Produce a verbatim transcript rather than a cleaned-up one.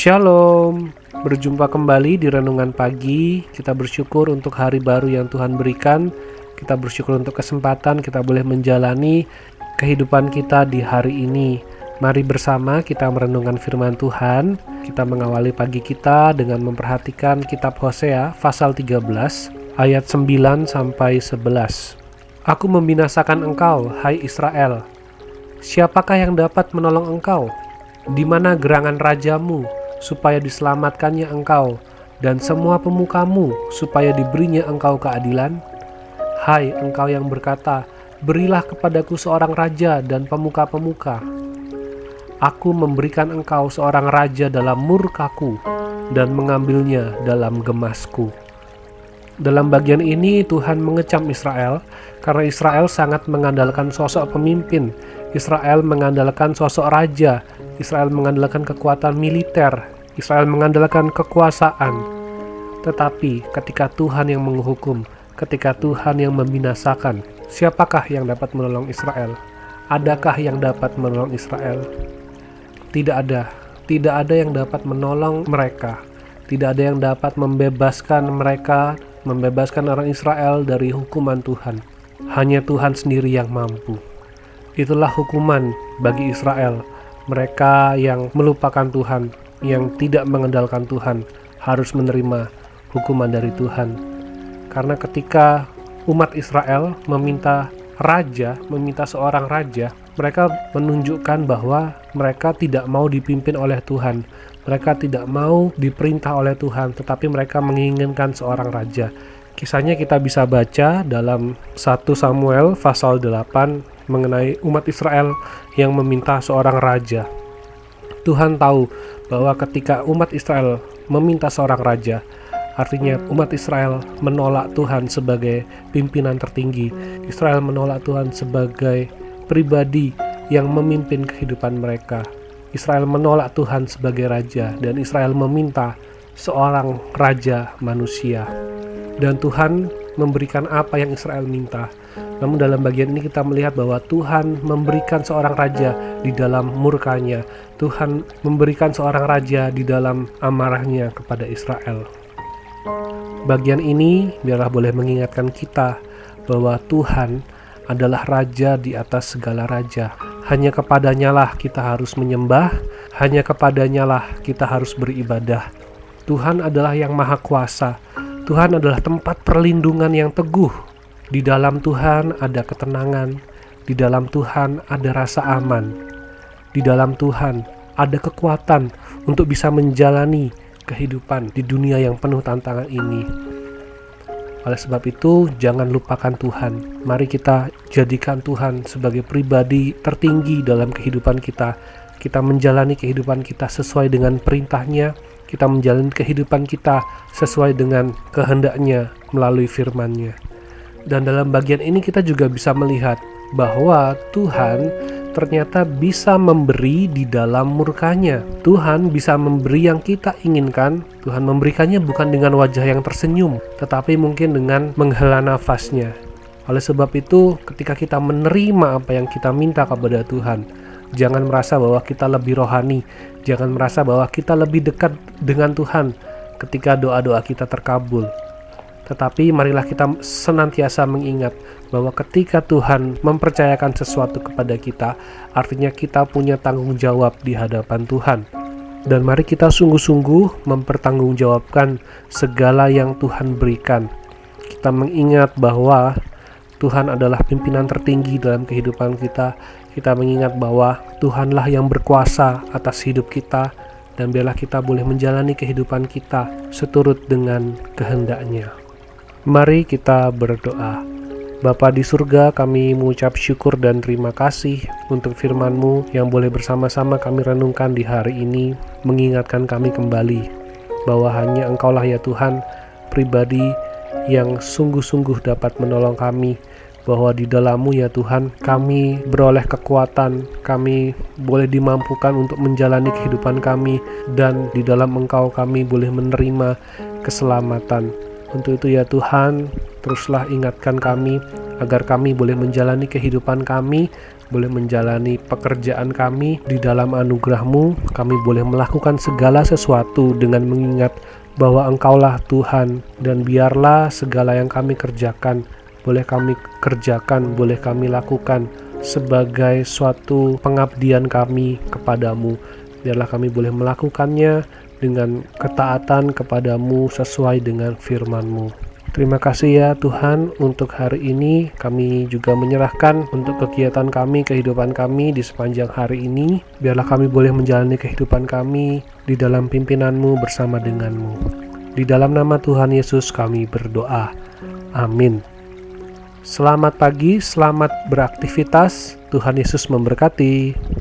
Shalom, berjumpa kembali di Renungan Pagi. Kita bersyukur untuk hari baru yang Tuhan berikan. Kita bersyukur untuk kesempatan kita boleh menjalani kehidupan kita di hari ini. Mari bersama kita merenungkan firman Tuhan. Kita mengawali pagi kita dengan memperhatikan Kitab Hosea pasal tiga belas ayat sembilan sampai sebelas. Aku membinasakan engkau, hai Israel. Siapakah yang dapat menolong engkau? Di mana gerangan rajamu, supaya diselamatkannya engkau, dan semua pemukamu, supaya diberinya engkau keadilan? Hai engkau yang berkata, berilah kepadaku seorang raja dan pemuka-pemuka. Aku memberikan engkau seorang raja dalam murkaku, dan mengambilnya dalam gemasku. Dalam bagian ini Tuhan mengecam Israel, karena Israel sangat mengandalkan sosok pemimpin. Israel mengandalkan sosok raja, Israel mengandalkan kekuatan militer, Israel mengandalkan kekuasaan. Tetapi ketika Tuhan yang menghukum, ketika Tuhan yang membinasakan, siapakah yang dapat menolong Israel? Adakah yang dapat menolong Israel? Tidak ada, tidak ada yang dapat menolong mereka. Tidak ada yang dapat membebaskan mereka, membebaskan orang Israel dari hukuman Tuhan. Hanya Tuhan sendiri yang mampu. Itulah hukuman bagi Israel. Mereka yang melupakan Tuhan, yang tidak mengandalkan Tuhan, harus menerima hukuman dari Tuhan. Karena ketika umat Israel meminta raja, meminta seorang raja, mereka menunjukkan bahwa mereka tidak mau dipimpin oleh Tuhan. Mereka tidak mau diperintah oleh Tuhan, tetapi mereka menginginkan seorang raja. Kisahnya kita bisa baca dalam satu Samuel pasal delapan mengenai umat Israel yang meminta seorang raja. Tuhan tahu bahwa ketika umat Israel meminta seorang raja, artinya umat Israel menolak Tuhan sebagai pimpinan tertinggi. Israel menolak Tuhan sebagai pribadi yang memimpin kehidupan mereka. Israel menolak Tuhan sebagai raja, dan Israel meminta seorang raja manusia. Dan Tuhan memberikan apa yang Israel minta. Namun dalam bagian ini kita melihat bahwa Tuhan memberikan seorang raja di dalam murkanya. Tuhan memberikan seorang raja di dalam amarahnya kepada Israel. Bagian ini biarlah boleh mengingatkan kita bahwa Tuhan adalah raja di atas segala raja. Hanya kepadanyalah kita harus menyembah, hanya kepadanyalah kita harus beribadah. Tuhan adalah yang maha kuasa. Tuhan adalah tempat perlindungan yang teguh. Di dalam Tuhan ada ketenangan, di dalam Tuhan ada rasa aman. Di dalam Tuhan ada kekuatan untuk bisa menjalani kehidupan di dunia yang penuh tantangan ini. Oleh sebab itu, jangan lupakan Tuhan. Mari kita jadikan Tuhan sebagai pribadi tertinggi dalam kehidupan kita. Kita menjalani kehidupan kita sesuai dengan perintahnya. Kita menjalani kehidupan kita sesuai dengan kehendaknya melalui firman-Nya. Dan dalam bagian ini kita juga bisa melihat bahwa Tuhan ternyata bisa memberi di dalam murkanya. Tuhan bisa memberi yang kita inginkan. Tuhan memberikannya bukan dengan wajah yang tersenyum, tetapi mungkin dengan menghela nafasnya. Oleh sebab itu, ketika kita menerima apa yang kita minta kepada Tuhan, jangan merasa bahwa kita lebih rohani. Jangan merasa bahwa kita lebih dekat dengan Tuhan ketika doa-doa kita terkabul. Tetapi marilah kita senantiasa mengingat bahwa ketika Tuhan mempercayakan sesuatu kepada kita, artinya kita punya tanggung jawab di hadapan Tuhan. Dan mari kita sungguh-sungguh mempertanggungjawabkan segala yang Tuhan berikan. Kita mengingat bahwa Tuhan adalah pimpinan tertinggi dalam kehidupan kita. Kita mengingat bahwa Tuhanlah yang berkuasa atas hidup kita, dan biarlah kita boleh menjalani kehidupan kita seturut dengan kehendaknya. Mari kita berdoa. Bapa di surga, kami mengucap syukur dan terima kasih untuk firman-Mu yang boleh bersama-sama kami renungkan di hari ini, mengingatkan kami kembali bahwa hanya Engkaulah ya Tuhan, pribadi yang sungguh-sungguh dapat menolong kami, bahwa di dalam-Mu ya Tuhan kami beroleh kekuatan, kami boleh dimampukan untuk menjalani kehidupan kami, dan di dalam Engkau kami boleh menerima keselamatan. Untuk itu ya Tuhan, teruslah ingatkan kami agar kami boleh menjalani kehidupan kami boleh menjalani pekerjaan kami di dalam anugerah-Mu. Kami boleh melakukan segala sesuatu dengan mengingat bahwa Engkaulah Tuhan, dan biarlah segala yang kami kerjakan boleh kami kerjakan, boleh kami lakukan sebagai suatu pengabdian kami kepadamu. Biarlah kami boleh melakukannya dengan ketaatan kepadamu sesuai dengan firman-Mu. Terima kasih ya Tuhan untuk hari ini. Kami juga menyerahkan untuk kegiatan kami, kehidupan kami di sepanjang hari ini. Biarlah kami boleh menjalani kehidupan kami di dalam pimpinan-Mu bersama dengan-Mu. Di dalam nama Tuhan Yesus kami berdoa. Amin. Selamat pagi, selamat beraktivitas. Tuhan Yesus memberkati.